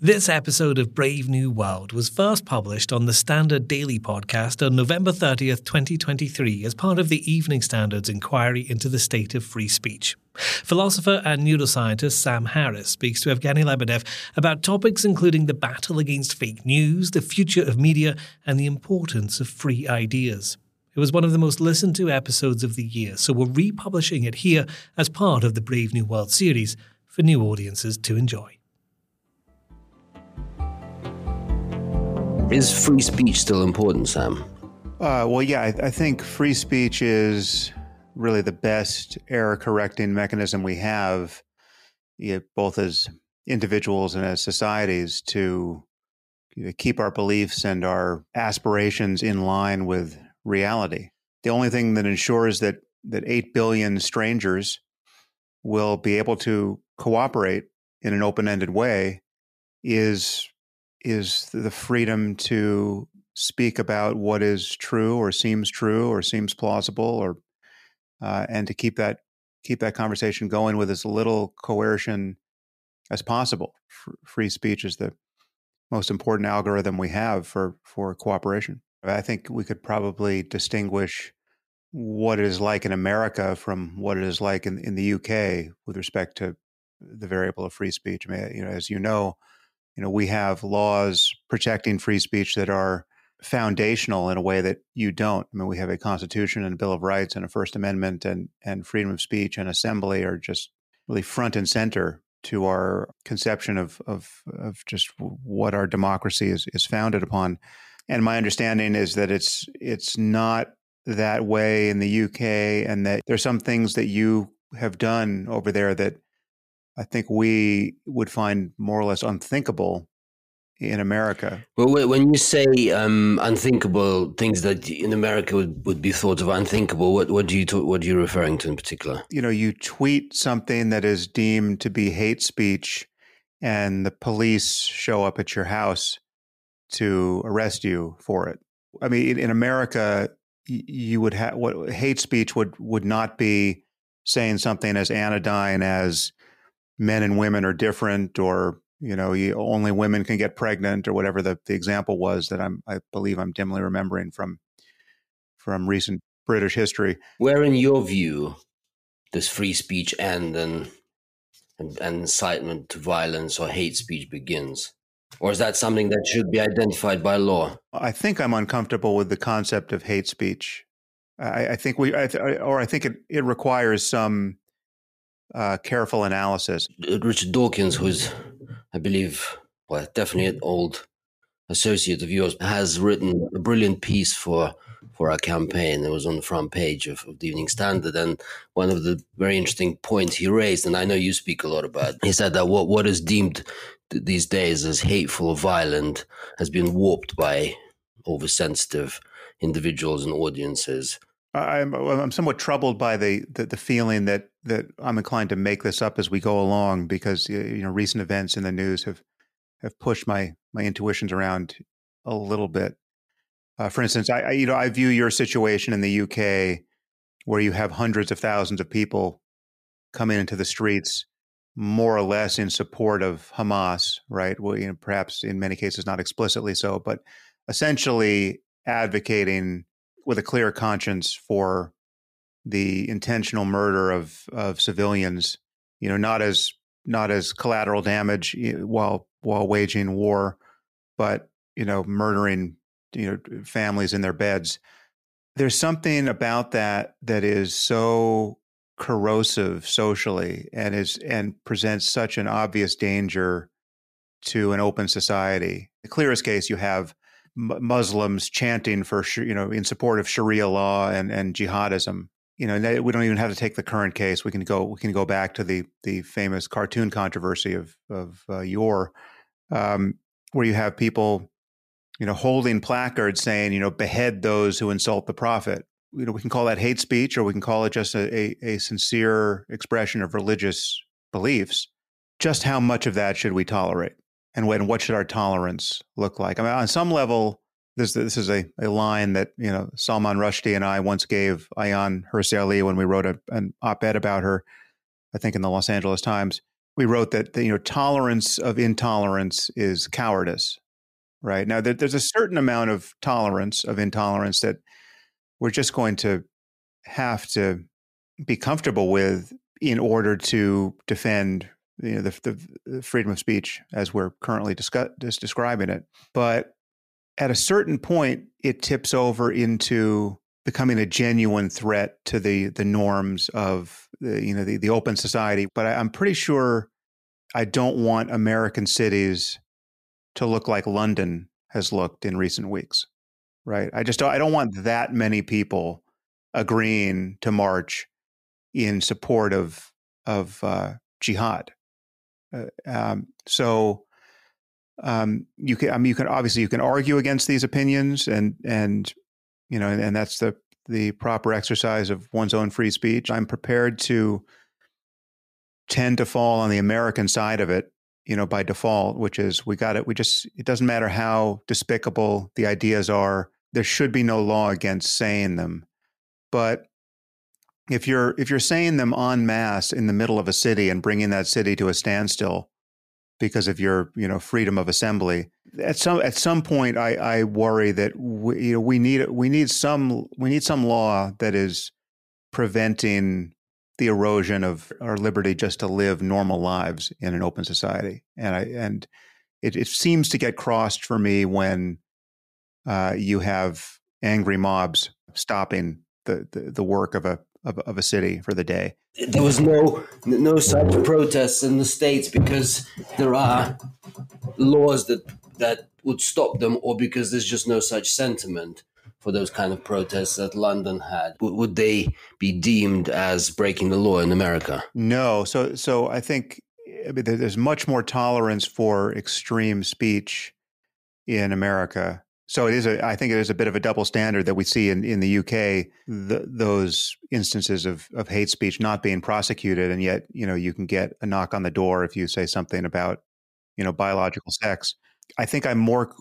This episode of Brave New World was first published on the Standard Daily podcast on November 30th, 2023 as part of the Evening Standard's inquiry into the state of free speech. Philosopher and neuroscientist Sam Harris speaks to Evgeny Lebedev about topics including the battle against fake news, the future of media, and the importance of free ideas. It was one of the most listened to episodes of the year, so we're republishing it here as part of the Brave New World series for new audiences to enjoy. Is free speech still important, Sam? I think free speech is really the best error-correcting mechanism we have, both as individuals and as societies, to keep our beliefs and our aspirations in line with reality. The only thing that ensures that 8 billion strangers will be able to cooperate in an open-ended way is the freedom to speak about what is true or seems plausible, or and to keep that conversation going with as little coercion as possible. Free speech is the most important algorithm we have for cooperation. I think we could probably distinguish what it is like in America from what it is like in the UK with respect to the variable of free speech. I mean, as you know, we have laws protecting free speech that are foundational in a way that you don't. I mean, we have a Constitution and a Bill of Rights and a First Amendment, and freedom of speech and assembly are just really front and center to our conception of just what our democracy is founded upon. And my understanding is that it's not that way in the UK, and that there's some things that you have done over there that I think we would find more or less unthinkable in America. Well, when you say unthinkable, things that in America would be thought of unthinkable, what are you referring to in particular? You tweet something that is deemed to be hate speech, and the police show up at your house to arrest you for it. I mean, in America, you would have what hate speech would not be saying something as anodyne as men and women are different, or only women can get pregnant, or whatever the example was that I believe I'm dimly remembering from recent British history. Where, in your view, does free speech end and incitement to violence or hate speech begins? Or is that something that should be identified by law? I think I'm uncomfortable with the concept of hate speech. I think it requires some careful analysis. Richard Dawkins, who's, I believe, definitely an old associate of yours, has written a brilliant piece for our campaign. It was on the front page of the Evening Standard. And one of the very interesting points he raised, and I know you speak a lot about it, he said that what is deemed these days as hateful or violent has been warped by oversensitive individuals and audiences. I'm somewhat troubled by the feeling that I'm inclined to make this up as we go along, because recent events in the news have pushed my intuitions around a little bit. For instance, I view your situation in the UK, where you have hundreds of thousands of people coming into the streets, more or less in support of Hamas, right? Well, perhaps in many cases not explicitly so, but essentially advocating with a clear conscience for the intentional murder of civilians, not as collateral damage while waging war, but murdering families in their beds. There's something about that is so corrosive socially and presents such an obvious danger to an open society. The clearest case you have Muslims chanting for in support of Sharia law and jihadism. We don't even have to take the current case. We can go back to the famous cartoon controversy of yore, where you have people holding placards saying behead those who insult the prophet. We can call that hate speech, or we can call it just a sincere expression of religious beliefs. Just how much of that should we tolerate? And what should our tolerance look like? I mean, on some level, this is a line that Salman Rushdie and I once gave Ayaan Hirsi Ali when we wrote an op-ed about her, I think in the Los Angeles Times. we wrote that, you know, tolerance of intolerance is cowardice, right? Now, there's a certain amount of tolerance of intolerance that we're just going to have to be comfortable with in order to defend, you know, the freedom of speech as we're currently describing it. But at a certain point, it tips over into becoming a genuine threat to the norms of the open society. But I'm pretty sure I don't want American cities to look like London has looked in recent weeks, right? I don't want that many people agreeing to march in support of jihad. You can argue against these opinions and. You know, and that's the proper exercise of one's own free speech. I'm prepared to tend to fall on the American side of it, you know, by default, which is it doesn't matter how despicable the ideas are. There should be no law against saying them. But if you're saying them en masse in the middle of a city and bringing that city to a standstill because of your, you know, freedom of assembly, at some point, I worry that we need some law that is preventing the erosion of our liberty just to live normal lives in an open society. And it seems to get crossed for me when you have angry mobs stopping the work of a city for the day. There was no such protests in the States because there are laws that would stop them, or because there's just no such sentiment for those kind of protests that London had. Would they be deemed as breaking the law in America? No. So I think there's much more tolerance for extreme speech in America. So I think it is a bit of a double standard that we see in the UK, those instances of hate speech not being prosecuted. And yet, you know, you can get a knock on the door if you say something about, you know, biological sex. I think I'm more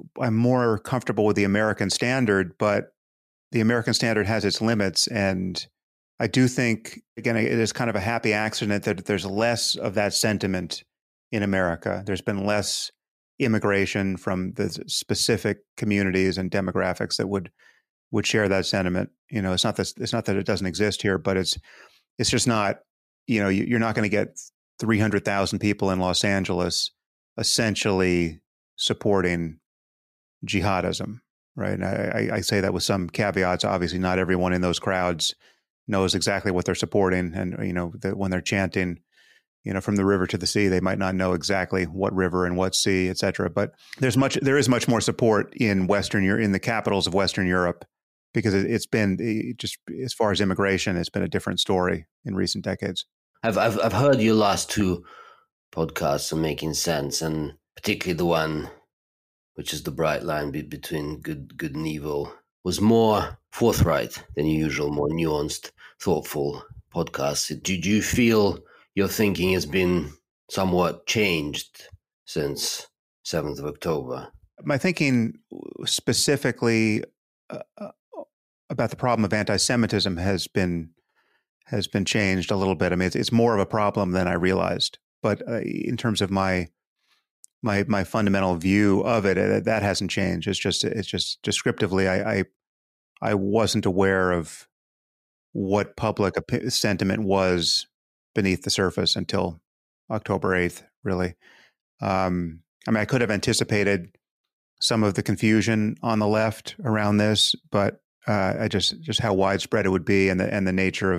comfortable with the American standard, but the American standard has its limits. And I do think, again, it is kind of a happy accident that there's less of that sentiment in America. There's been less immigration from the specific communities and demographics that would share that sentiment. You know, it's not that it doesn't exist here, but it's just not, you know, you're not going to get 300,000 people in Los Angeles essentially supporting jihadism, right? And I say that with some caveats. Obviously, not everyone in those crowds knows exactly what they're supporting, and you know, when they're chanting, you know, from the river to the sea, they might not know exactly what river and what sea, et cetera. But there is much more support in the capitals of Western Europe, because it's been, just as far as immigration, it's been a different story in recent decades. I've heard your last two podcasts on Making Sense, and particularly the one which is the bright line between good and evil was more forthright than usual, more nuanced, thoughtful podcast. Did you feel your thinking has been somewhat changed since 7th of October? My thinking specifically about the problem of anti-Semitism has been changed a little bit. I mean, it's more of a problem than I realized. But in terms of my fundamental view of it, that hasn't changed. It's just descriptively, I wasn't aware of what public sentiment was beneath the surface until October 8th, really. I could have anticipated some of the confusion on the left around this, but I just how widespread it would be and the nature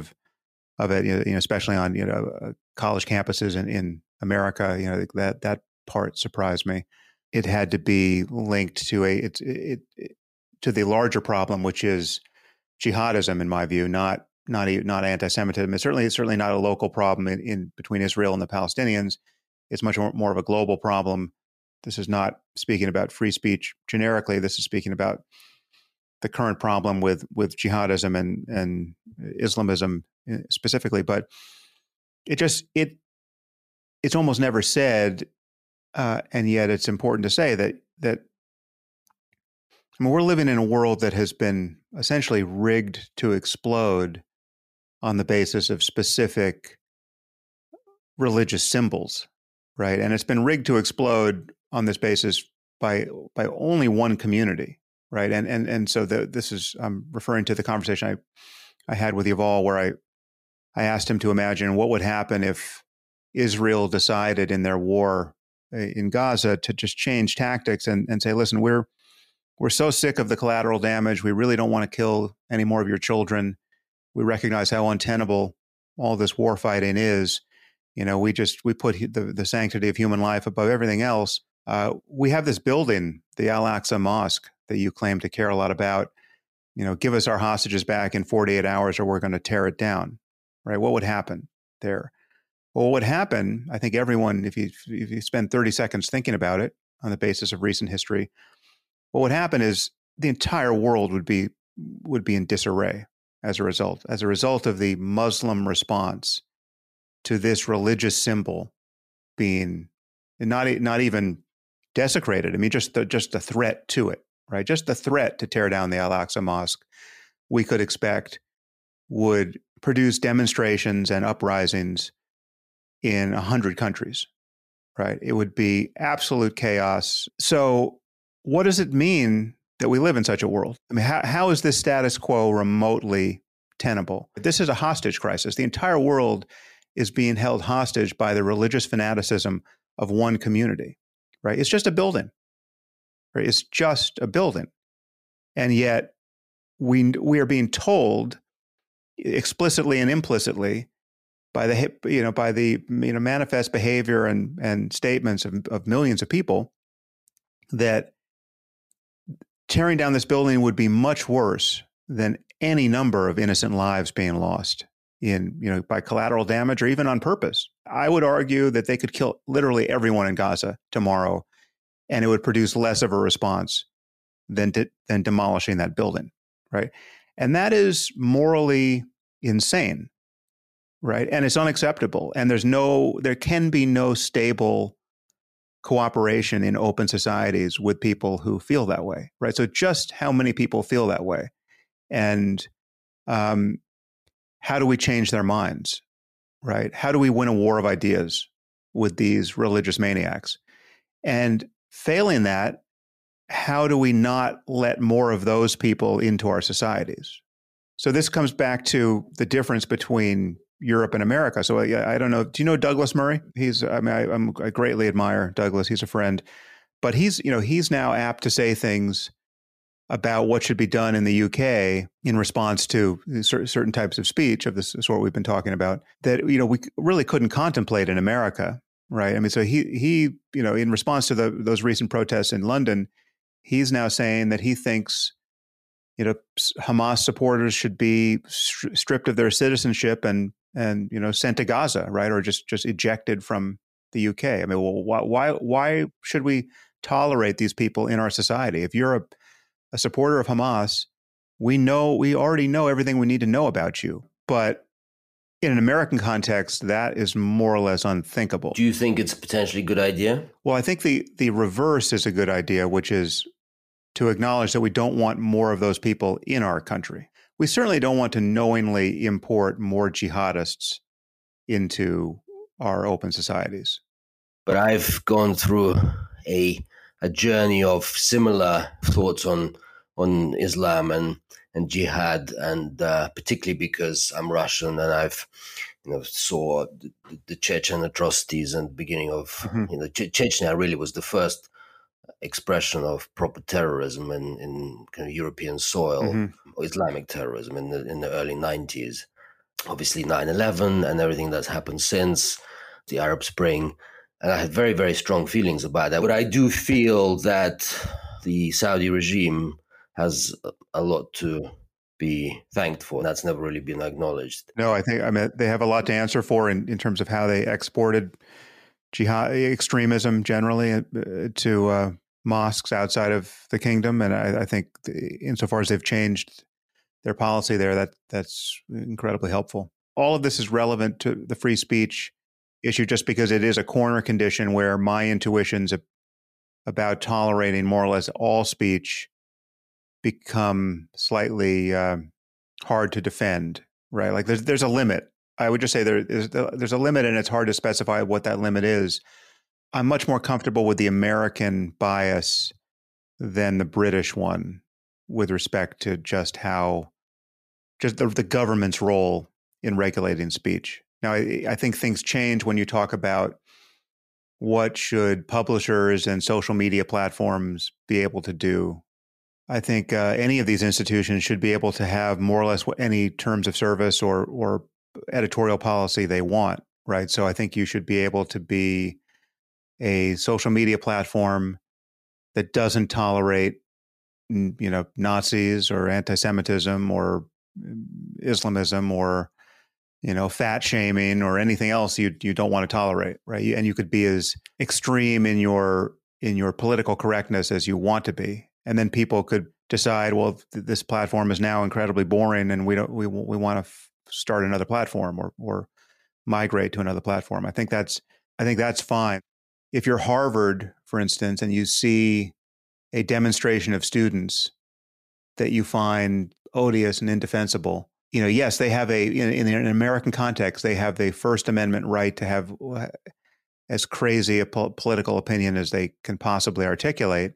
of it, you know, especially on, you know, college campuses in America, you know, that part surprised me. It had to be linked to to the larger problem, which is jihadism, in my view, not anti-Semitism. It's certainly not a local problem in between Israel and the Palestinians. It's much more of a global problem. This is not speaking about free speech generically. This is speaking about the current problem with jihadism and Islamism specifically. But it's almost never said, and yet it's important to say that. I mean, we're living in a world that has been essentially rigged to explode on the basis of specific religious symbols, right? And it's been rigged to explode on this basis by only one community, right? And so this is, I'm referring to the conversation I had with Yuval, where I asked him to imagine what would happen if Israel decided in their war in Gaza to just change tactics and say, listen, we're so sick of the collateral damage. We really don't want to kill any more of your children. We recognize how untenable all this war fighting is. You know, we put the sanctity of human life above everything else. We have this building, the Al-Aqsa Mosque, that you claim to care a lot about. You know, give us our hostages back in 48 hours or we're going to tear it down, right? What would happen there? Well, what would happen, I think everyone, if you spend 30 seconds thinking about it on the basis of recent history, what would happen is the entire world would be in disarray as a result of the Muslim response to this religious symbol being not even desecrated. I mean, just the threat to it, right? Just the threat to tear down the Al-Aqsa Mosque, we could expect would produce demonstrations and uprisings in 100 countries, right? It would be absolute chaos. So what does it mean that we live in such a world? I mean, how is this status quo remotely tenable? This is a hostage crisis. The entire world is being held hostage by the religious fanaticism of one community, right? It's just a building, right? It's just a building. And yet we are being told explicitly and implicitly by the manifest behavior and statements of millions of people that tearing down this building would be much worse than any number of innocent lives being lost by collateral damage or even on purpose. I would argue that they could kill literally everyone in Gaza tomorrow, and it would produce less of a response than demolishing that building, right? And that is morally insane. Right. And it's unacceptable. And there can be no stable cooperation in open societies with people who feel that way. Right. So just how many people feel that way and how do we change their minds? Right. How do we win a war of ideas with these religious maniacs? And failing that, how do we not let more of those people into our societies? So this comes back to the difference between Europe and America. So I don't know. Do you know Douglas Murray? I greatly admire Douglas. He's a friend, but he's now apt to say things about what should be done in the UK in response to certain types of speech of this sort we've been talking about that, we really couldn't contemplate in America. Right. I mean, so he in response to those recent protests in London, he's now saying that he thinks Hamas supporters should be stripped of their citizenship and sent to Gaza, right? Or just ejected from the UK. I mean, well, why should we tolerate these people in our society? If you're a supporter of Hamas, we already know everything we need to know about you. But in an American context, that is more or less unthinkable. Do you think it's a potentially good idea? Well, I think the reverse is a good idea, which is to acknowledge that we don't want more of those people in our country. We certainly don't want to knowingly import more jihadists into our open societies. But I've gone through a journey of similar thoughts on Islam and jihad, and particularly because I'm Russian and I've saw the Chechen atrocities and the beginning of Chechnya really was the first expression of proper terrorism in kind of European soil, or Islamic terrorism in the early 90s. Obviously 9/11 and everything that's happened since, the Arab Spring. And I had very, very strong feelings about that. But I do feel that the Saudi regime has a lot to be thanked for. That's never really been acknowledged. No, I mean, they have a lot to answer for in terms of how they exported jihad extremism generally to mosques outside of the kingdom, and I think insofar as they've changed their policy there, that's incredibly helpful. All of this is relevant to the free speech issue, just because it is a corner condition where my intuitions about tolerating more or less all speech become slightly hard to defend. Right, like there's a limit. I would just say there's a limit, and it's hard to specify what that limit is. I'm much more comfortable with the American bias than the British one with respect to just how, just the government's role in regulating speech. Now, I think things change when you talk about what should publishers and social media platforms be able to do. I think any of these institutions should be able to have more or less any terms of service or editorial policy they want, right? So I think you should be able to be a social media platform that doesn't tolerate, you know, Nazis or anti-Semitism or Islamism or, you know, fat shaming or anything else you don't want to tolerate, right? And you could be as extreme in your political correctness as you want to be. And then people could decide, well, this platform is now incredibly boring, and we want to start another platform or migrate to another platform. I think that's fine. If you're Harvard, for instance, and you see a demonstration of students that you find odious and indefensible, you know, yes, they have in an American context, they have the First Amendment right to have as crazy a political opinion as they can possibly articulate.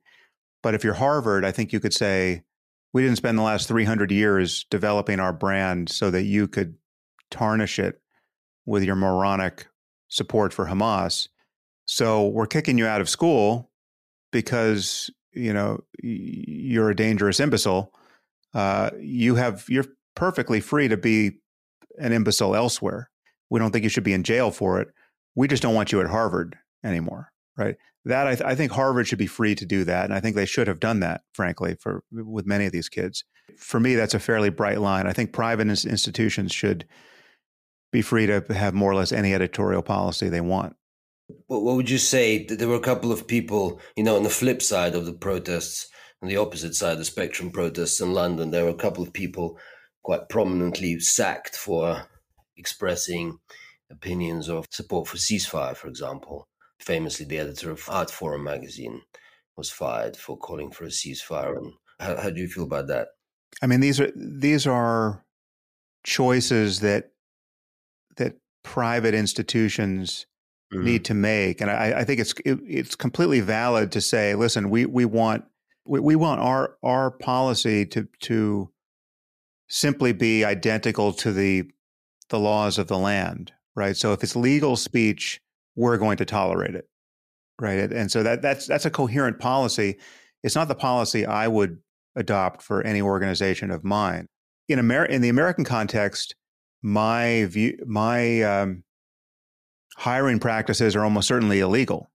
But if you're Harvard, I think you could say, we didn't spend the last 300 years developing our brand so that you could tarnish it with your moronic support for Hamas. So we're kicking you out of school because, you know, you're a dangerous imbecile. You're perfectly free to be an imbecile elsewhere. We don't think you should be in jail for it. We just don't want you at Harvard anymore. Right. That I think Harvard should be free to do that. And I think they should have done that, frankly, with many of these kids. For me, that's a fairly bright line. I think private institutions should be free to have more or less any editorial policy they want. What would you say? There were a couple of people, you know, on the flip side of the protests, on the opposite side of the spectrum protests in London, there were a couple of people quite prominently sacked for expressing opinions of support for ceasefire, for example. Famously, the editor of Artforum magazine was fired for calling for a ceasefire. And how do you feel about that? I mean, these are choices that private institutions need to make, and I think it's completely valid to say, listen, we want our policy to simply be identical to the laws of the land, right? So if it's legal speech, we're going to tolerate it, right? And so that's a coherent policy. It's not the policy I would adopt for any organization of mine. In the American context, my hiring practices are almost certainly illegal,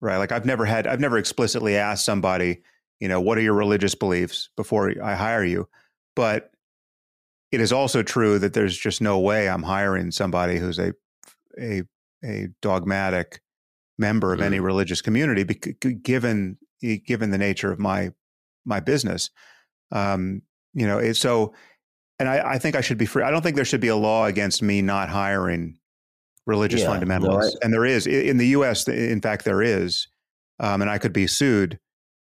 right? Like I've never explicitly asked somebody, you know, what are your religious beliefs before I hire you, but it is also true that there's just no way I'm hiring somebody who's a dogmatic member of any religious community, given the nature of my business, you know. So, and I think I should be free. I don't think there should be a law against me not hiring religious fundamentalists, right. And there is in the U.S. In fact, there is, and I could be sued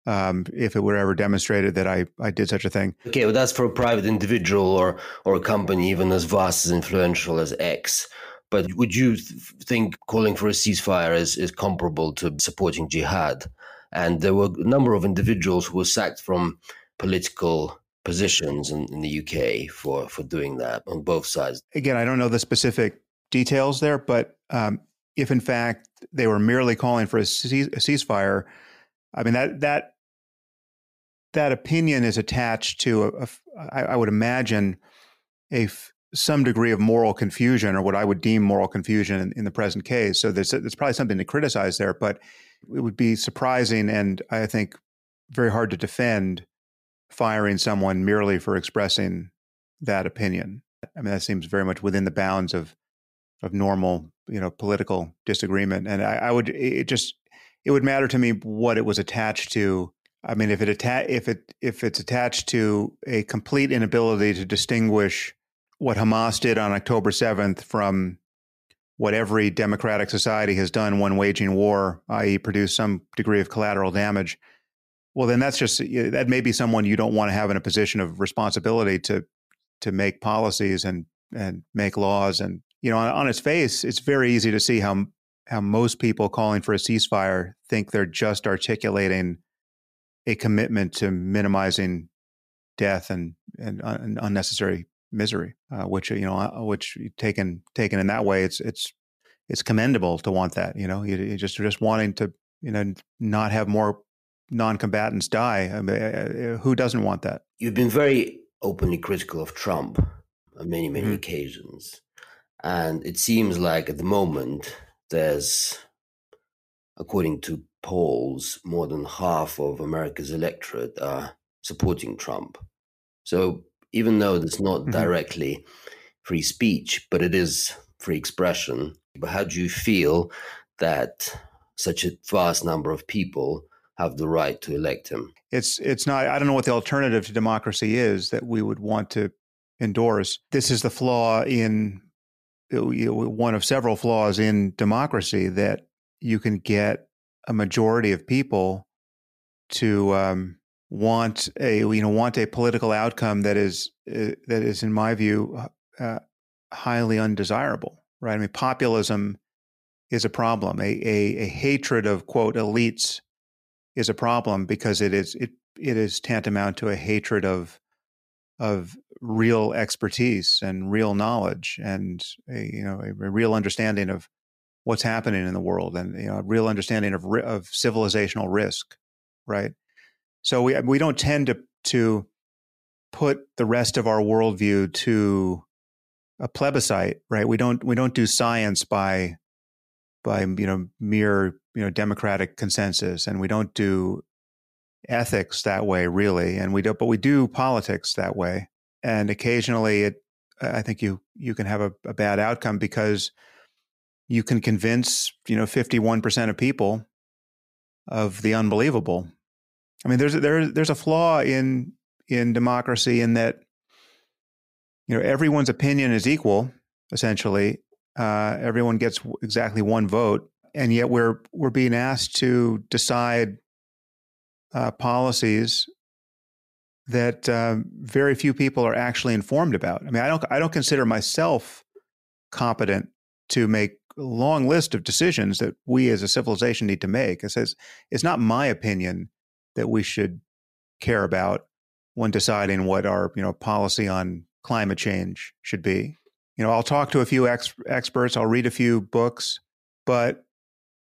if it were ever demonstrated that I did such a thing. Okay, well, that's for a private individual or a company even as vast as influential as X. But would you think calling for a ceasefire is comparable to supporting jihad? And there were a number of individuals who were sacked from political positions in the UK for doing that on both sides. Again, I don't know the specific details there, but if in fact they were merely calling for a ceasefire, I mean, that opinion is attached to, I would imagine, some degree of moral confusion, or what I would deem moral confusion in the present case. So there's probably something to criticize there, but it would be surprising and I think very hard to defend firing someone merely for expressing that opinion. I mean, that seems very much within the bounds of normal, you know, political disagreement. And it would matter to me what it was attached to. I mean, if it's attached to a complete inability to distinguish what Hamas did on October 7th from what every democratic society has done when waging war, i.e. produce some degree of collateral damage, well, then that may be someone you don't want to have in a position of responsibility to make policies and make laws. And, you know, on its face, it's very easy to see how how most people calling for a ceasefire think they're just articulating a commitment to minimizing death and unnecessary misery, which taken in that way, it's commendable to want that. You're just wanting to not have more non-combatants die. I mean, who doesn't want that? You've been very openly critical of Trump on many mm-hmm. occasions, and it seems like at the moment there's, according to polls, more than half of America's electorate are supporting Trump. So even though it's not directly free speech, but it is free expression, but how do you feel that such a vast number of people have the right to elect him? It's not, I don't know what the alternative to democracy is that we would want to endorse. This is the flaw in, one of several flaws in democracy, that you can get a majority of people to want a political outcome that is, in my view, highly undesirable. Right? I mean, populism is a problem. A hatred of quote elites is a problem because it is tantamount to a hatred of real expertise and real knowledge and a real understanding of what's happening in the world and a real understanding of civilizational risk. Right. So we don't tend to put the rest of our worldview to a plebiscite, right? We don't do science by mere democratic consensus, and we don't do ethics that way really, but we do politics that way. And occasionally, I think you can have a bad outcome because you can convince 51% of people of the unbelievable. I mean, there's a flaw in democracy in that everyone's opinion is equal essentially. Everyone gets exactly one vote, and yet we're being asked to decide policies that very few people are actually informed about. I mean, I don't consider myself competent to make a long list of decisions that we as a civilization need to make. It says it's not my opinion that we should care about when deciding what our policy on climate change should be. I'll talk to a few experts, I'll read a few books, but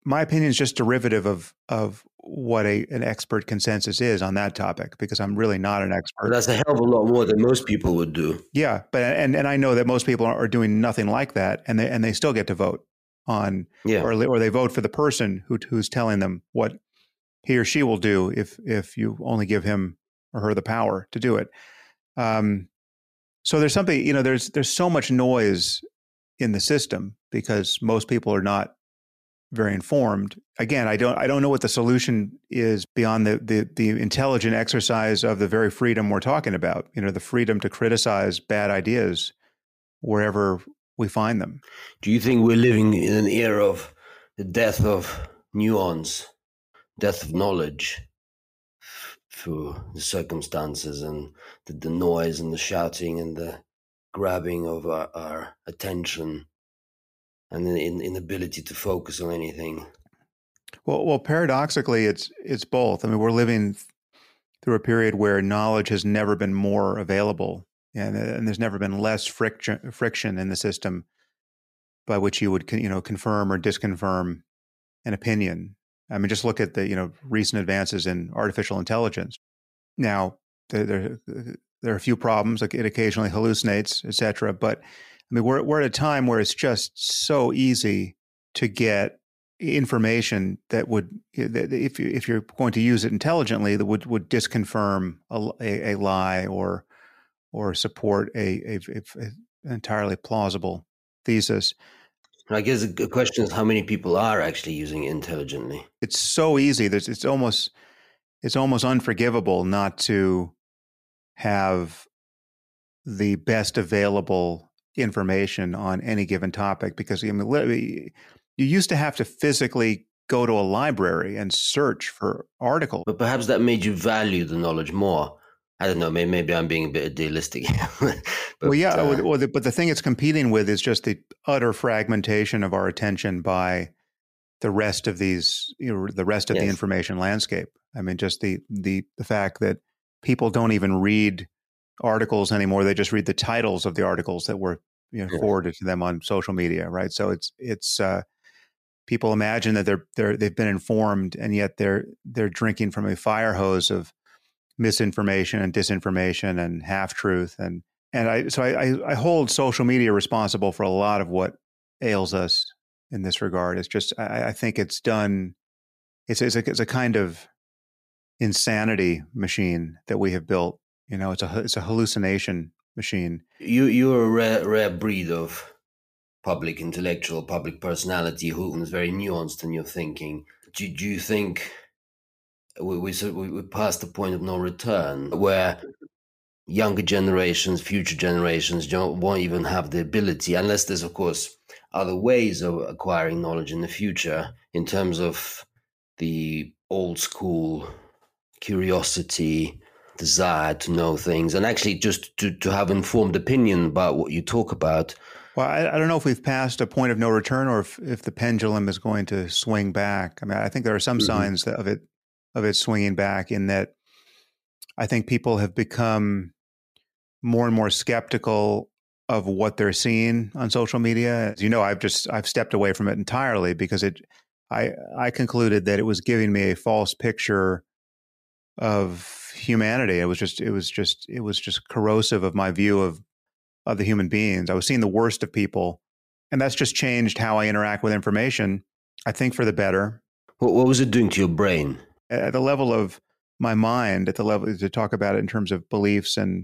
my opinion is just derivative of what an expert consensus is on that topic, because I'm really not an expert. That's a hell of a lot more than most people would do. Yeah, but and I know that most people are doing nothing like that, and they still get to vote on, or they vote for the person who's telling them what he or she will do if you only give him or her the power to do it. So there's something, there's so much noise in the system because most people are not very informed. Again, I don't know what the solution is beyond the intelligent exercise of the very freedom we're talking about, the freedom to criticize bad ideas wherever we find them. Do you think we're living in an era of the death of nuance? Death of knowledge through the circumstances and the noise and the shouting and the grabbing of our attention and the inability to focus on anything? Well, paradoxically, it's both. I mean, we're living through a period where knowledge has never been more available, and there's never been less friction in the system by which you would confirm or disconfirm an opinion. I mean, just look at the recent advances in artificial intelligence. Now, there are a few problems. Like it occasionally hallucinates, et cetera. But I mean, we're at a time where it's just so easy to get information that if you're going to use it intelligently, that would disconfirm a lie or support an entirely plausible thesis. I guess the question is how many people are actually using it intelligently. It's so easy. It's almost unforgivable not to have the best available information on any given topic, because literally, you used to have to physically go to a library and search for articles. But perhaps that made you value the knowledge more. I don't know. Maybe I'm being a bit idealistic. But the thing it's competing with is just the utter fragmentation of our attention by the rest of these, you know, the rest of the information landscape. I mean, just the fact that people don't even read articles anymore; they just read the titles of the articles that were forwarded to them on social media, right? So it's people imagine that they've been informed, and yet they're drinking from a fire hose of misinformation and disinformation and half truth, and I hold social media responsible for a lot of what ails us in this regard. It's just, I think it's done. It's a kind of insanity machine that we have built. You know, it's a hallucination machine. You're a rare breed of public intellectual, public personality who's very nuanced in your thinking. Do you think we passed the point of no return, where younger generations, future generations won't even have the ability, unless there's, of course, other ways of acquiring knowledge in the future, in terms of the old school curiosity, desire to know things, and actually just to have informed opinion about what you talk about? Well, I don't know if we've passed a point of no return, or if the pendulum is going to swing back. I mean, I think there are some signs of it swinging back, in that I think people have become more and more skeptical of what they're seeing on social media. As you know, I've stepped away from it entirely, because I concluded that it was giving me a false picture of humanity. It was just corrosive of my view of the human beings. I was seeing the worst of people, and that's just changed how I interact with information, I think, for the better. What was it doing to your brain? At the level of my mind, at the level, to talk about it in terms of beliefs and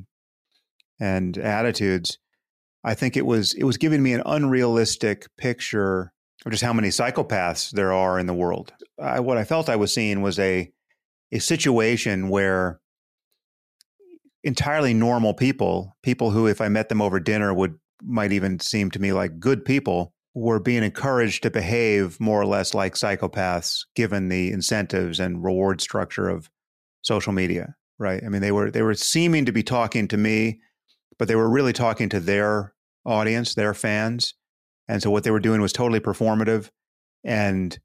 attitudes, I think it was giving me an unrealistic picture of just how many psychopaths there are in the world. What I felt I was seeing was a situation where entirely normal people who, if I met them over dinner, might even seem to me like good people, were being encouraged to behave more or less like psychopaths, given the incentives and reward structure of social media, right? I mean, they were seeming to be talking to me, but they were really talking to their audience, their fans. And so what they were doing was totally performative, and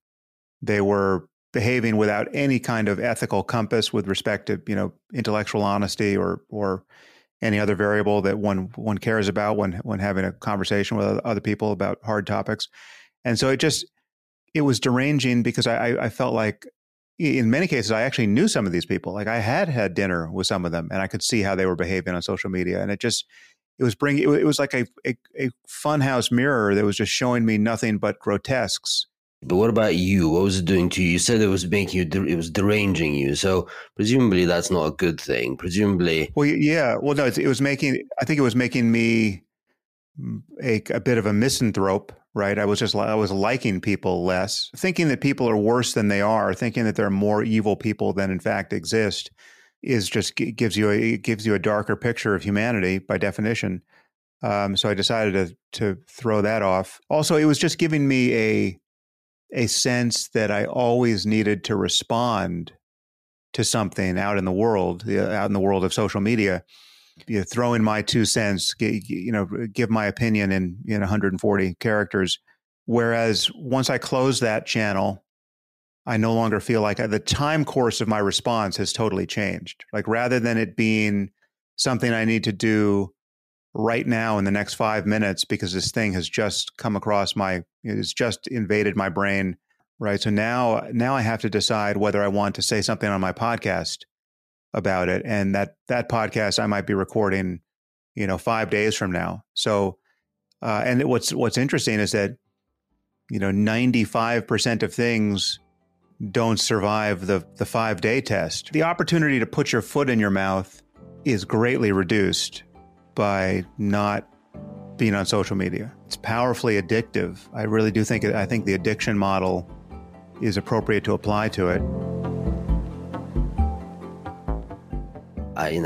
they were behaving without any kind of ethical compass with respect to, intellectual honesty or any other variable that one cares about when having a conversation with other people about hard topics. And so it was deranging, because I felt like, in many cases, I actually knew some of these people. Like, I had dinner with some of them, and I could see how they were behaving on social media. And it was like a funhouse mirror that was just showing me nothing but grotesques. But what about you? What was it doing to you? You said it was deranging you. So presumably that's not a good thing. Presumably. Well, yeah. Well, no, I think it was making me a bit of a misanthrope, right? I was liking people less, thinking that people are worse than they are, thinking that there are more evil people than in fact exist. It gives you a darker picture of humanity by definition. So I decided to throw that off. Also, it was just giving me a sense that I always needed to respond to something out in the world of social media. Throw in my 2 cents, give my opinion in 140 characters. Whereas once I close that channel, I no longer feel like the time course of my response has totally changed. Like, rather than it being something I need to do right now in the next 5 minutes, because this thing has just come across it's just invaded my brain, right? So now I have to decide whether I want to say something on my podcast about it. And that podcast I might be recording, 5 days from now. So, and what's interesting is that, 95% of things don't survive the 5-day test. The opportunity to put your foot in your mouth is greatly reduced by not being on social media. It's powerfully addictive. I really do think I think the addiction model is appropriate to apply to it.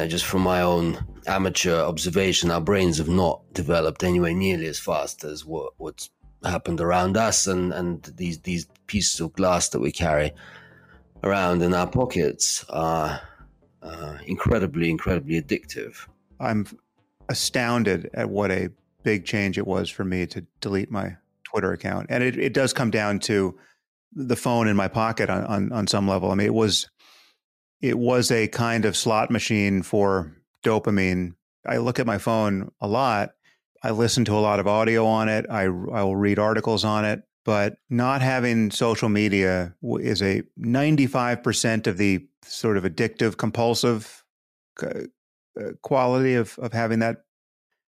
Just from my own amateur observation, our brains have not developed anywhere nearly as fast as what's happened around us, and these pieces of glass that we carry around in our pockets are incredibly, incredibly addictive. I'm astounded at what a big change it was for me to delete my Twitter account. And it does come down to the phone in my pocket on some level. I mean, it was a kind of slot machine for dopamine. I look at my phone a lot. I listen to a lot of audio on it. I will read articles on it. But not having social media is a 95% of the sort of addictive, compulsive quality of having that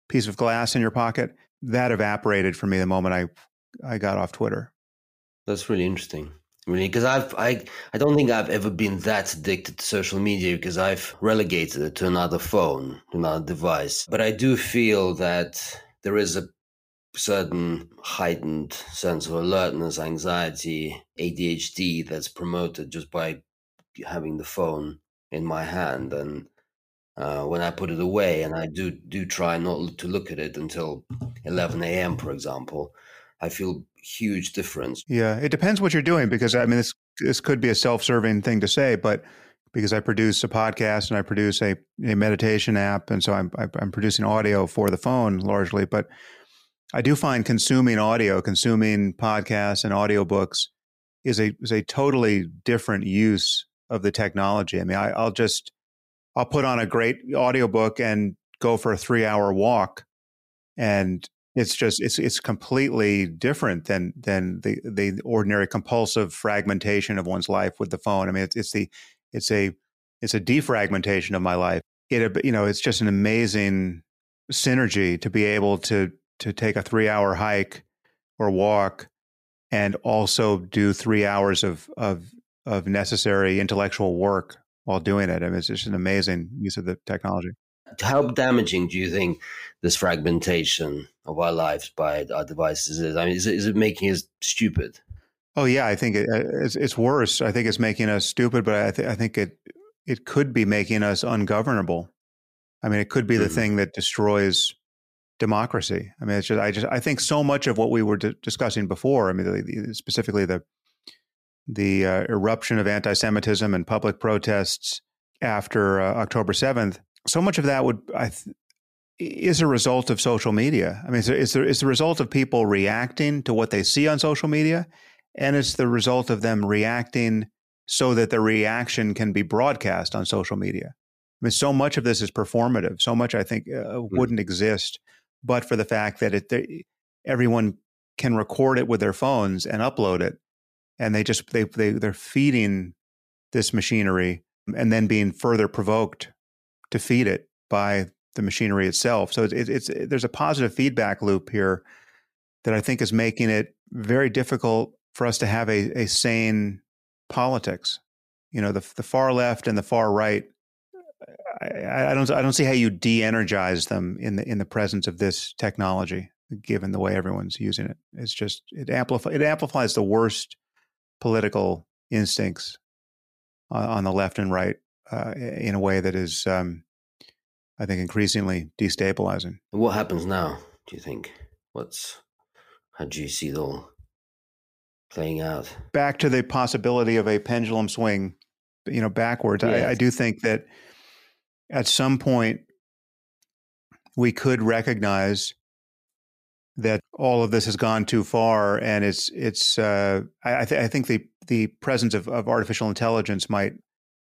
piece of glass in your pocket. That evaporated for me the moment I got off Twitter. That's really interesting. Really, because I don't think I've ever been that addicted to social media, because I've relegated it to another phone, to another device. But I do feel that there is a certain heightened sense of alertness, anxiety, ADHD that's promoted just by having the phone in my hand. And when I put it away, and I do try not to look at it until 11 a.m., for example, I feel huge difference. Yeah, it depends what you're doing, because I mean, this could be a self-serving thing to say, but because I produce a podcast and I produce a meditation app, and so I'm producing audio for the phone largely, but I do find consuming audio, consuming podcasts and audiobooks is a totally different use of the technology. I mean, I'll put on a great audiobook and go for a 3-hour walk, and it's completely different than the ordinary compulsive fragmentation of one's life with the phone. I mean, it's a defragmentation of my life. It's just an amazing synergy to be able to take a 3-hour hike or walk and also do 3 hours of necessary intellectual work while doing it. I mean, it's just an amazing use of the technology. How damaging do you think this fragmentation of our lives by our devices is? I mean, is it making us stupid? Oh yeah, I think it's worse. I think it's making us stupid, but I think it could be making us ungovernable. I mean, it could be the thing that destroys democracy. I mean, I think so much of what we were discussing before. I mean, specifically the eruption of anti-Semitism and public protests after October 7th. So much of that is a result of social media. I mean, it's the result of people reacting to what they see on social media, and it's the result of them reacting so that the reaction can be broadcast on social media. I mean, so much of this is performative. So much, I think, wouldn't exist but for the fact that everyone can record it with their phones and upload it, and they're feeding this machinery and then being further provoked to feed it by the machinery itself. So there's a positive feedback loop here that I think is making it very difficult for us to have a sane politics. You know, the far left and the far right, I don't see how you de-energize them in the presence of this technology, given the way everyone's using it. It's just it amplifies the worst political instincts on the left and right in a way that is, I think, increasingly destabilizing. What happens now, do you think? How do you see it all playing out? Back to the possibility of a pendulum swing, you know, backwards. Yeah. I do think that at some point, we could recognize that all of this has gone too far, and I think the presence of artificial intelligence might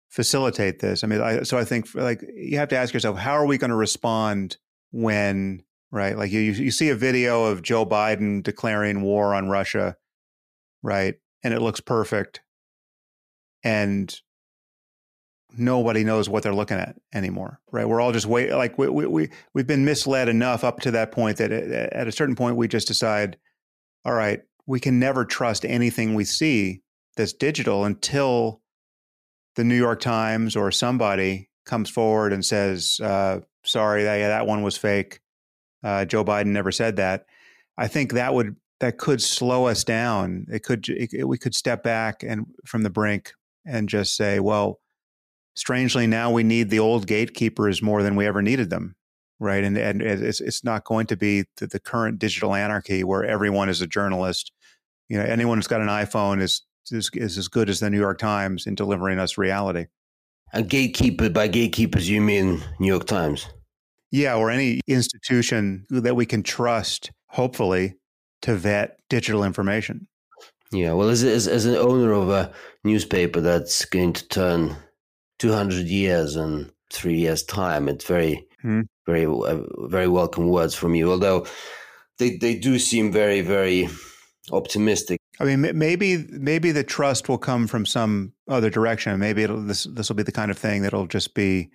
facilitate this. I mean, so I think, like, you have to ask yourself, how are we going to respond when, right? Like, you see a video of Joe Biden declaring war on Russia, right? And it looks perfect, and nobody knows what they're looking at anymore, right? We're all just waiting. Like, we've been misled enough up to that point that at a certain point we just decide, all right, we can never trust anything we see that's digital until the New York Times or somebody comes forward and says, sorry, that one was fake. Joe Biden never said that. I think that could slow us down. We could step back and from the brink and just say, well, strangely, now we need the old gatekeepers more than we ever needed them, right? And it's not going to be the current digital anarchy where everyone is a journalist. You know, anyone who's got an iPhone is as good as the New York Times in delivering us reality. And gatekeeper, by gatekeepers, you mean New York Times? Yeah, or any institution that we can trust, hopefully, to vet digital information. Yeah, well, as an owner of a newspaper that's going to turn 200 years in 3 years' time, it's very welcome words from you, although they do seem very, very optimistic. I mean, maybe the trust will come from some other direction. Maybe this will be the kind of thing that'll just be,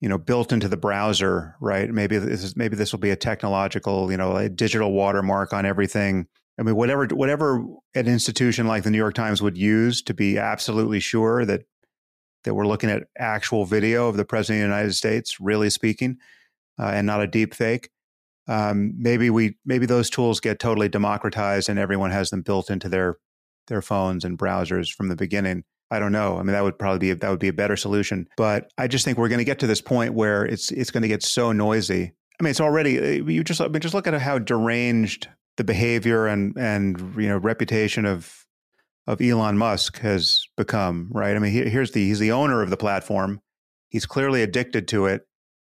you know, built into the browser, right? Maybe this will be a technological, you know, a digital watermark on everything. I mean, whatever an institution like the New York Times would use to be absolutely sure that we're looking at actual video of the President of the United States really speaking, and not a deep fake. Maybe those tools get totally democratized and everyone has them built into their phones and browsers from the beginning. I don't know. I mean, that would be a better solution. But I just think we're going to get to this point where it's going to get so noisy. I mean, it's already just look at how deranged the behavior and you know reputation of Elon Musk has become, right? I mean, he's the owner of the platform. He's clearly addicted to it.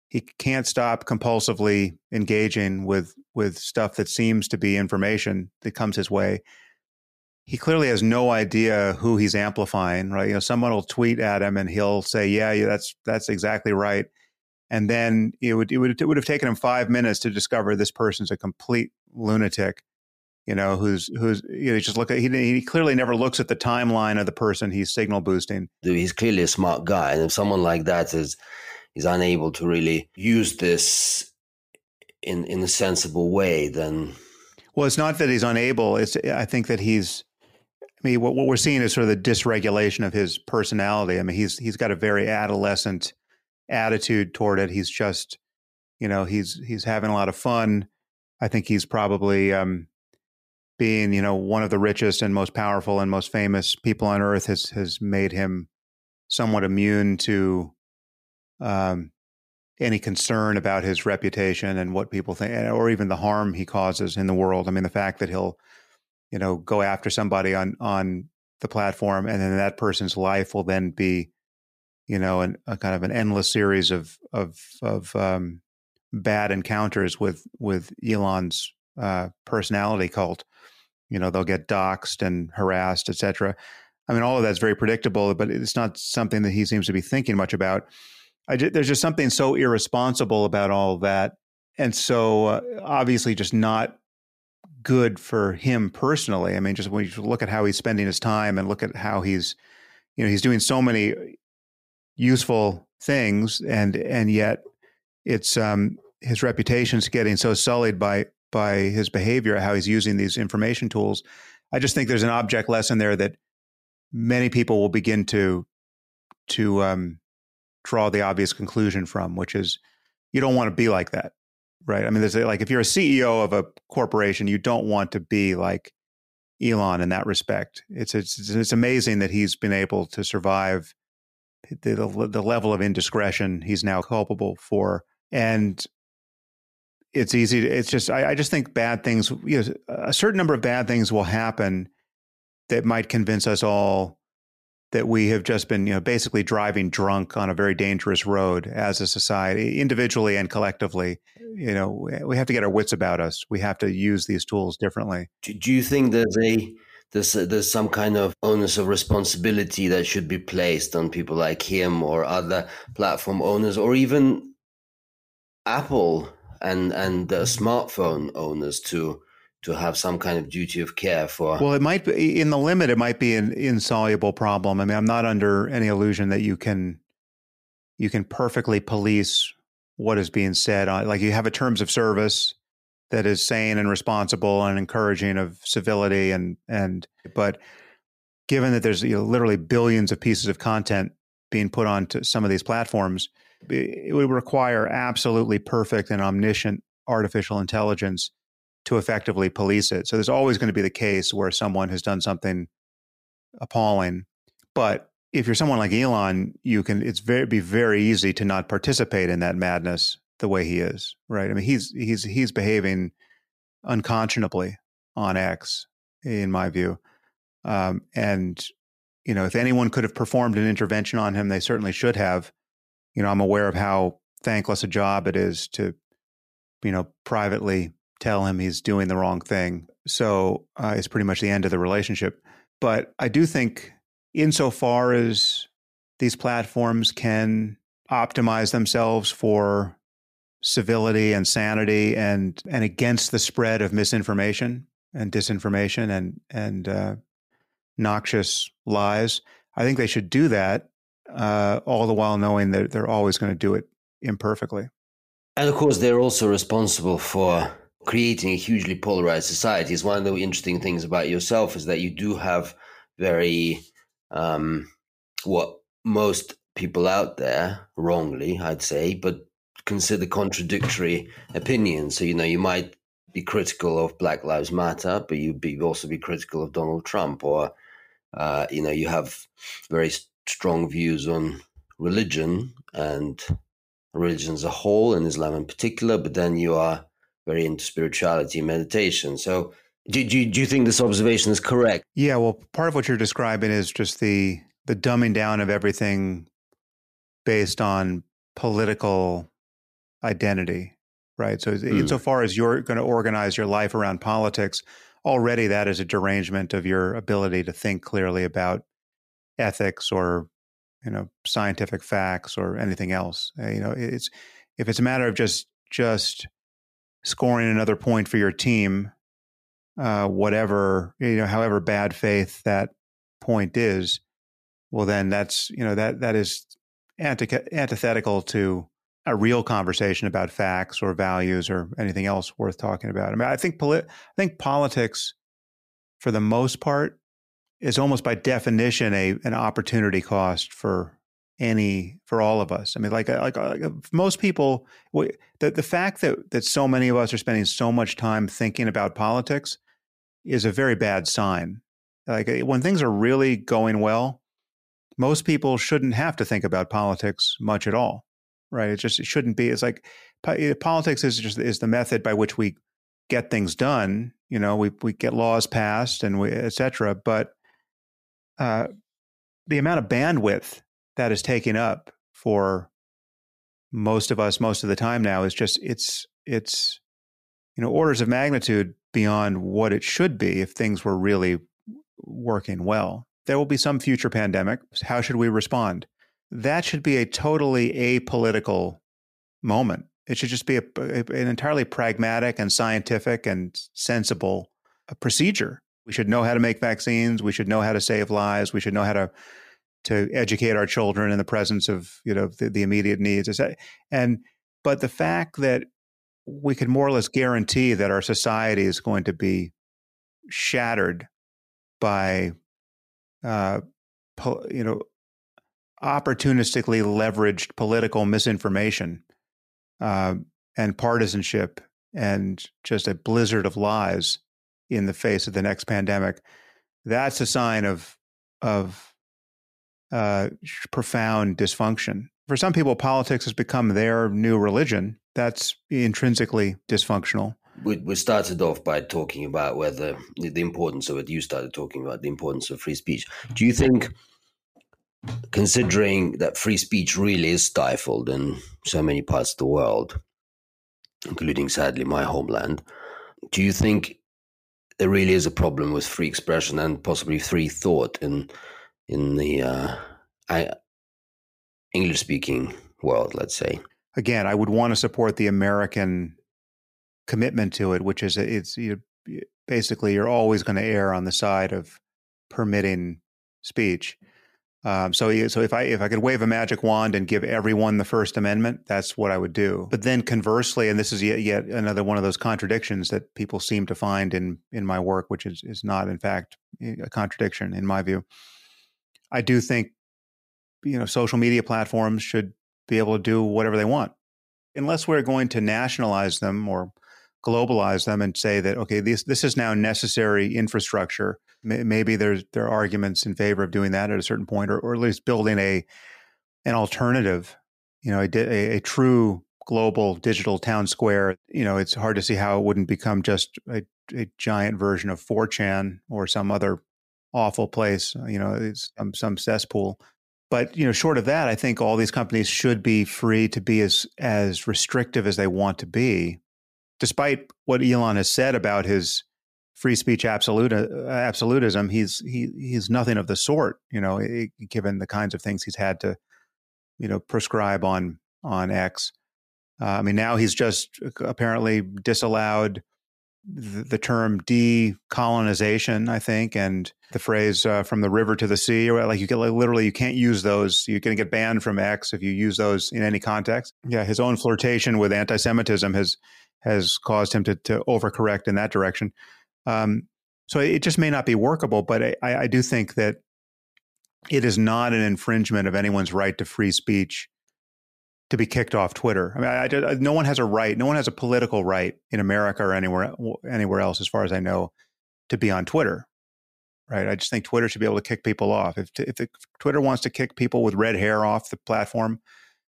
He can't stop compulsively engaging with stuff that seems to be information that comes his way. He clearly has no idea who he's amplifying, right? You know, someone will tweet at him and he'll say, "Yeah, that's exactly right." And then it would have taken him 5 minutes to discover this person's a complete lunatic, you know, who's you know, just look at he clearly never looks at the timeline of the person he's signal boosting. Dude, he's clearly a smart guy, and if someone like that is unable to really use this in a sensible way, then well, it's not that he's unable. I think what we're seeing is sort of the dysregulation of his personality. I mean, he's got a very adolescent attitude toward it. He's just, you know, he's having a lot of fun. I think he's probably being, you know, one of the richest and most powerful and most famous people on earth has made him somewhat immune to any concern about his reputation and what people think, or even the harm he causes in the world. I mean, the fact that he'll, you know, go after somebody on the platform, and then that person's life will then be, you know, a kind of an endless series of bad encounters with Elon's personality cult. You know, they'll get doxxed and harassed, et cetera. I mean, all of that's very predictable, but it's not something that he seems to be thinking much about. There's just something so irresponsible about all of that, and so obviously just not good for him personally. I mean, just when you look at how he's spending his time and look at how he's, you know, he's doing so many useful things, and yet it's his reputation's getting so sullied by his behavior, how he's using these information tools. I just think there's an object lesson there that many people will begin to draw the obvious conclusion from, which is you don't want to be like that, right? I mean, there's like if you're a CEO of a corporation, you don't want to be like Elon in that respect. It's amazing that he's been able to survive the level of indiscretion he's now culpable for. And it's easy. I just think bad things, you know, a certain number of bad things will happen that might convince us all that we have just been, you know, basically driving drunk on a very dangerous road as a society, individually and collectively. You know, we have to get our wits about us. We have to use these tools differently. Do you think there's some kind of onus of responsibility that should be placed on people like him or other platform owners, or even Apple and smartphone owners to have some kind of duty of care for? Well, it might be in the limit. It might be an insoluble problem. I mean, I'm not under any illusion that you can perfectly police what is being said. Like you have a terms of service that is sane and responsible and encouraging of civility. But given that there's, you know, literally billions of pieces of content being put onto some of these platforms, it would require absolutely perfect and omniscient artificial intelligence to effectively police it. So there's always going to be the case where someone has done something appalling. But if you're someone like Elon, it'd be very easy to not participate in that madness the way he is, right? I mean, he's behaving unconscionably on X, in my view. And, you know, if anyone could have performed an intervention on him, they certainly should have. You know, I'm aware of how thankless a job it is to, you know, privately tell him he's doing the wrong thing. So it's pretty much the end of the relationship. But I do think insofar as these platforms can optimize themselves for civility and sanity and against the spread of misinformation and disinformation and noxious lies, I think they should do that, all the while knowing that they're always going to do it imperfectly. And of course, they're also responsible for creating a hugely polarized society. It's one of the interesting things about yourself is that you do have very, what most people out there, wrongly, I'd say, but consider contradictory opinions. So, you know, you might be critical of Black Lives Matter, but you'd also be critical of Donald Trump, or, you know, you have very strong views on religion and religion as a whole and Islam in particular, but then you are very into spirituality and meditation. So do you think this observation is correct? Yeah, well, part of what you're describing is just the dumbing down of everything based on political identity, right? So insofar as you're going to organize your life around politics, already that is a derangement of your ability to think clearly about ethics or, you know, scientific facts or anything else. You know, it's if it's a matter of just scoring another point for your team, whatever, you know, however bad faith that point is, well, then that's, you know, that is antithetical to a real conversation about facts or values or anything else worth talking about. I mean, I think politics, for the most part, is almost by definition an opportunity cost for all of us. I mean, like most people, the fact that so many of us are spending so much time thinking about politics is a very bad sign. Like when things are really going well, most people shouldn't have to think about politics much at all, right? It shouldn't be. It's like politics is the method by which we get things done. You know, we get laws passed and et cetera. But the amount of bandwidth that is taken up for most of us most of the time now is just it's you know, orders of magnitude beyond what it should be if things were really working well. There will be some future pandemic. How should we respond? That should be a totally apolitical moment. It should just be an entirely pragmatic and scientific and sensible procedure. We should know how to make vaccines. We should know how to save lives. We should know how to educate our children in the presence of, you know, the immediate needs. But the fact that we could more or less guarantee that our society is going to be shattered by you know, opportunistically leveraged political misinformation and partisanship and just a blizzard of lies in the face of the next pandemic, that's a sign of profound dysfunction. For some people, politics has become their new religion. That's intrinsically dysfunctional. We started off by talking about whether the importance of it. You started talking about the importance of free speech. Do you think, considering that free speech really is stifled in so many parts of the world, including sadly my homeland, do you think there really is a problem with free expression and possibly free thought in the English-speaking world, let's say? Again, I would want to support the American commitment to it, which is basically you're always going to err on the side of permitting speech. So if I could wave a magic wand and give everyone the First Amendment, that's what I would do. But then conversely, and this is yet another one of those contradictions that people seem to find in my work, which is not in fact a contradiction in my view. I do think, you know, social media platforms should be able to do whatever they want, unless we're going to nationalize them or globalize them and say that, okay, this is now necessary infrastructure. Maybe there are arguments in favor of doing that at a certain point, or at least building an alternative, you know, a true global digital town square. You know, it's hard to see how it wouldn't become just a giant version of 4chan or some other awful place, you know, it's some cesspool. But, you know, short of that, I think all these companies should be free to be as restrictive as they want to be despite what Elon has said about his free speech absolutism, he's nothing of the sort, you know, given the kinds of things he's had to, you know, prescribe on X. I mean, now he's just apparently disallowed the term decolonization, I think, and the phrase from the river to the sea, or like you get like, literally you can't use those. You're going to get banned from X if you use those in any context. Yeah, his own flirtation with anti-Semitism has caused him to overcorrect in that direction. So it just may not be workable, but I do think that it is not an infringement of anyone's right to free speech to be kicked off Twitter. I mean, no one has a right, no one has a political right in America or anywhere else, as far as I know, to be on Twitter, right? I just think Twitter should be able to kick people off. If Twitter wants to kick people with red hair off the platform,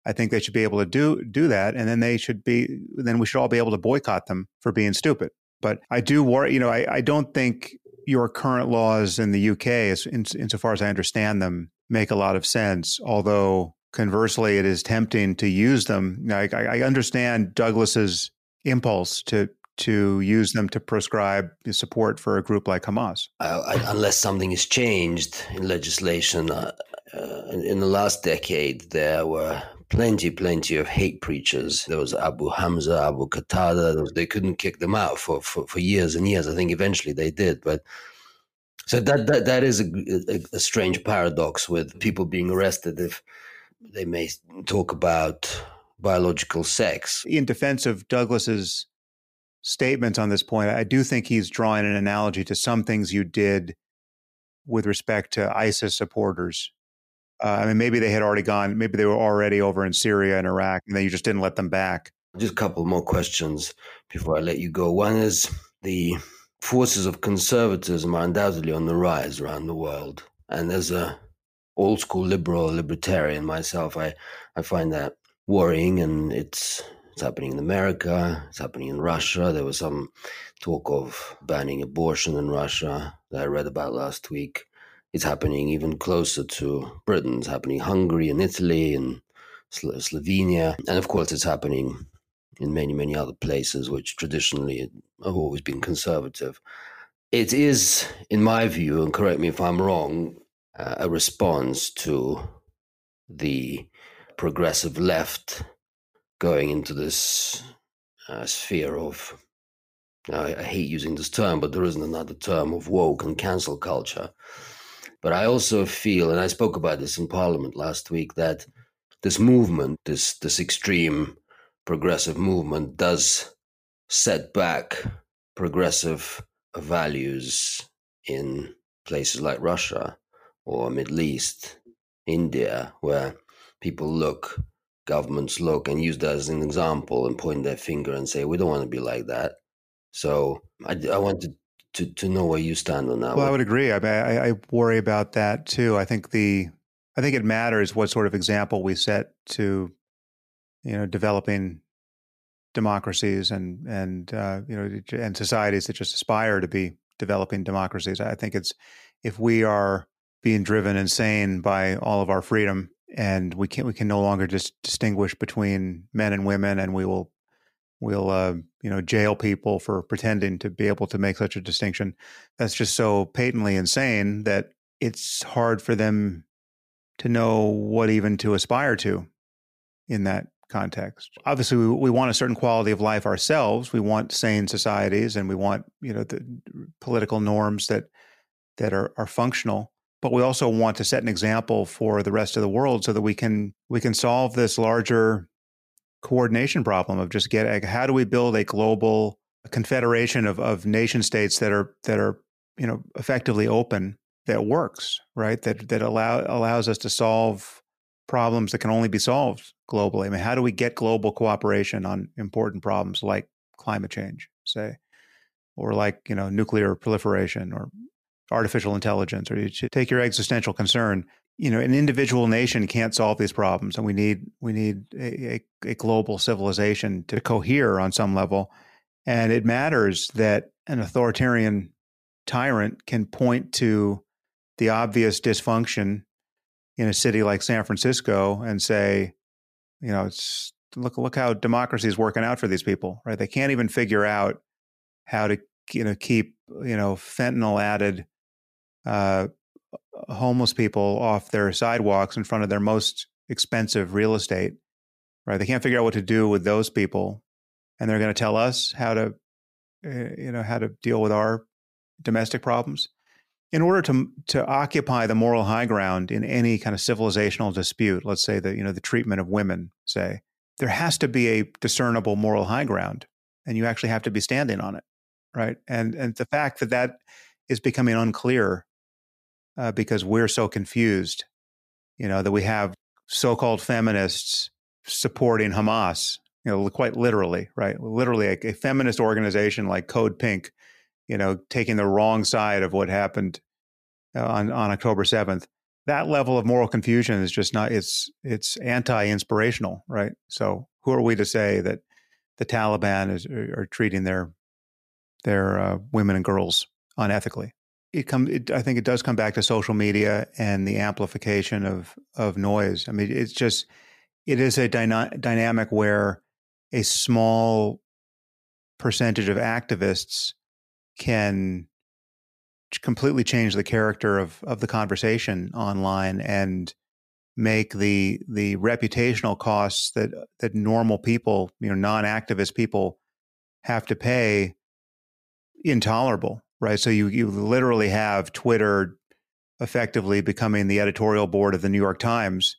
I think they should be able to do that, and then we should all be able to boycott them for being stupid. But I do worry, you know, I don't think your current laws in the UK, insofar as I understand them, make a lot of sense, although conversely, it is tempting to use them. Now, I understand Douglas's impulse to use them to prescribe support for a group like Hamas. Unless something is changed in legislation, in the last decade, there were plenty of hate preachers. There was Abu Hamza, Abu Qatada. They couldn't kick them out for years and years. I think eventually they did, but. So that is a strange paradox with people being arrested if they may talk about biological sex. In defense of Douglas's statements on this point, I do think he's drawing an analogy to some things you did with respect to ISIS supporters. I mean, maybe they were already over in Syria and Iraq, and then you just didn't let them back. Just a couple more questions before I let you go. One is, the forces of conservatism are undoubtedly on the rise around the world. And there's a old school libertarian myself, I find that worrying, and it's happening in America, it's happening in Russia. There was some talk of banning abortion in Russia that I read about last week. It's happening even closer to Britain. It's happening in Hungary and Italy and Slovenia. And of course, it's happening in many, many other places, which traditionally have always been conservative. It is, in my view, and correct me if I'm wrong, a response to the progressive left going into this sphere of, I hate using this term, but there isn't another term, of woke and cancel culture. But I also feel, and I spoke about this in Parliament last week, that this movement, this extreme progressive movement, does set back progressive values in places like Russia, or Middle East, India, where people look, governments look, and use that as an example and point their finger and say, we don't want to be like that. So I wanted to know where you stand on that. Well, I would agree. I worry about that too. I think it matters what sort of example we set to, you know, developing democracies and societies that just aspire to be developing democracies. I think it's, if we are being driven insane by all of our freedom, and we can no longer just distinguish between men and women, and we'll jail people for pretending to be able to make such a distinction. That's just so patently insane that it's hard for them to know what even to aspire to in that context. Obviously, we want a certain quality of life ourselves. We want sane societies, and we want, you know, the political norms that are functional. But we also want to set an example for the rest of the world so that we can solve this larger coordination problem of just how do we build a global confederation of nation states that are, you know, effectively open, that works, right? That allows us to solve problems that can only be solved globally. I mean, how do we get global cooperation on important problems like climate change, say, or like, you know, nuclear proliferation, or artificial intelligence, or you take your existential concern. You know, an individual nation can't solve these problems, and we need a global civilization to cohere on some level. And it matters that an authoritarian tyrant can point to the obvious dysfunction in a city like San Francisco and say, you know, it's look how democracy is working out for these people, right? They can't even figure out how to, keep, fentanyl added homeless people off their sidewalks in front of their most expensive real estate, right? They can't figure out what to do with those people. And they're going to tell us how to, how to deal with our domestic problems. In order to occupy the moral high ground in any kind of civilizational dispute, let's say that, the treatment of women, say, there has to be a discernible moral high ground, and you actually have to be standing on it, right? And the fact that that is becoming unclear because we're so confused, that we have so-called feminists supporting Hamas, quite literally, right? Literally a feminist organization like Code Pink, taking the wrong side of what happened on October 7th. That level of moral confusion is just not, it's anti-inspirational, right? So who are we to say that the Taliban are treating their women and girls unethically? I think it does come back to social media and the amplification of noise. I mean, it is a dynamic where a small percentage of activists can completely change the character of the conversation online and make the reputational costs that normal people, non-activist people have to pay intolerable, right? So you literally have Twitter effectively becoming the editorial board of the New York Times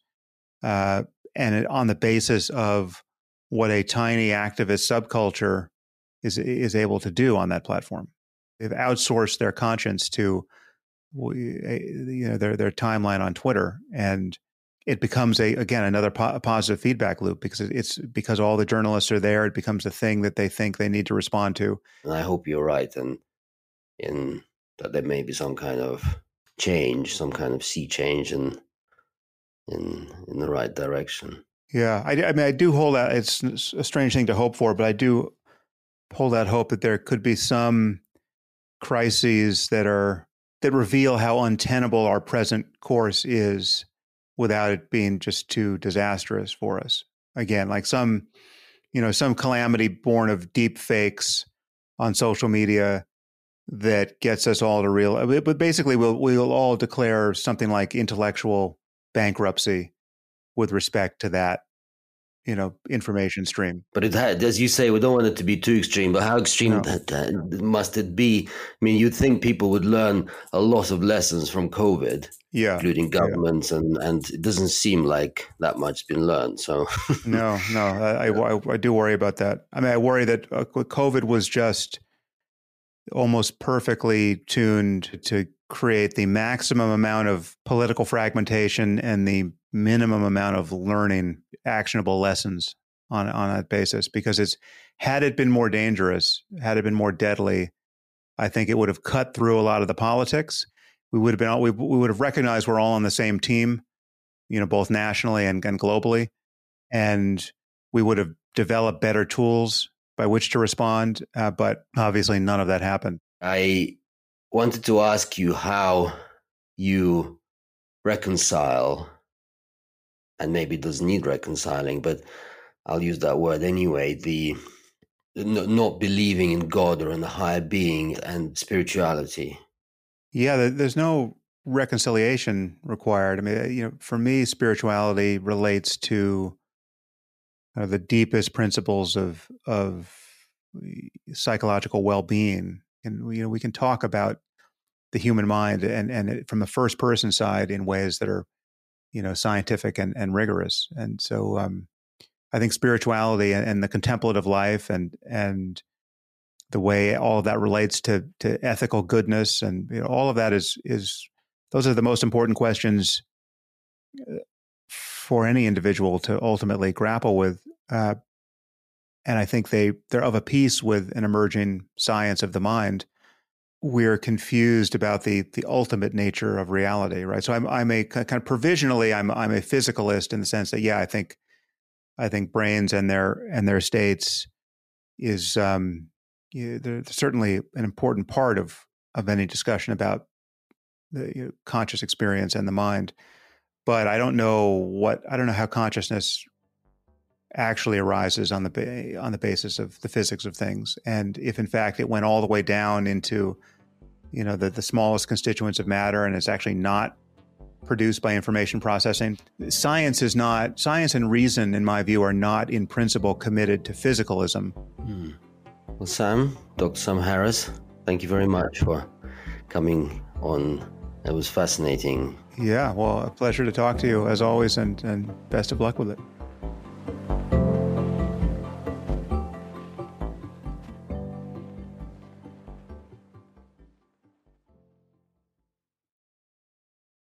and on the basis of what a tiny activist subculture is able to do on that platform. They've outsourced their conscience to, their timeline on Twitter, and it becomes another positive feedback loop because all the journalists are there. It becomes a thing that they think they need to respond to. And I hope you're right, and that there may be some kind of change, some kind of sea change in the right direction. Yeah, I do hold out. It's a strange thing to hope for, but I do hold out hope that there could be some crises that reveal how untenable our present course is without it being just too disastrous for us. Again, like some calamity born of deep fakes on social media that gets us all to but basically we'll all declare something like intellectual bankruptcy with respect to that, information stream. But it had, as you say, we don't want it to be too extreme, but how extreme must it be? I mean, you'd think people would learn a lot of lessons from COVID, including governments, and it doesn't seem like that much has been learned. So I do worry about that. I mean, I worry that COVID was just almost perfectly tuned to create the maximum amount of political fragmentation and the minimum amount of learning actionable lessons on that basis, because had it been more deadly, I think it would have cut through a lot of the politics. We would have recognized we're all on the same team, both nationally and globally, and we would have developed better tools by which to respond. But obviously, none of that happened. I wanted to ask you how you reconcile, and maybe it doesn't need reconciling, but I'll use that word anyway, the not believing in God or in a higher being and spirituality. Yeah, there's no reconciliation required. I mean, for me, spirituality relates to the deepest principles of psychological well-being. And, we can talk about the human mind and from the first person side in ways that are scientific and rigorous. And so I think spirituality and the contemplative life and the way all of that relates to ethical goodness and all of that is those are the most important questions for any individual to ultimately grapple with. And I think they're of a piece with an emerging science of the mind. We're confused about the ultimate nature of reality, right? So I'm a kind of provisionally I'm a physicalist in the sense that I think brains and their states is they're certainly an important part of any discussion about the conscious experience and the mind, but I don't know how consciousness actually arises on the basis of the physics of things. And if in fact it went all the way down into, you know, the smallest constituents of matter, and it's actually not produced by information processing. Science and reason, in my view, are not in principle committed to physicalism. Hmm. Well, Sam, Dr. Sam Harris, thank you very much for coming on. It was fascinating. Yeah, well, a pleasure to talk to you as always, and best of luck with it.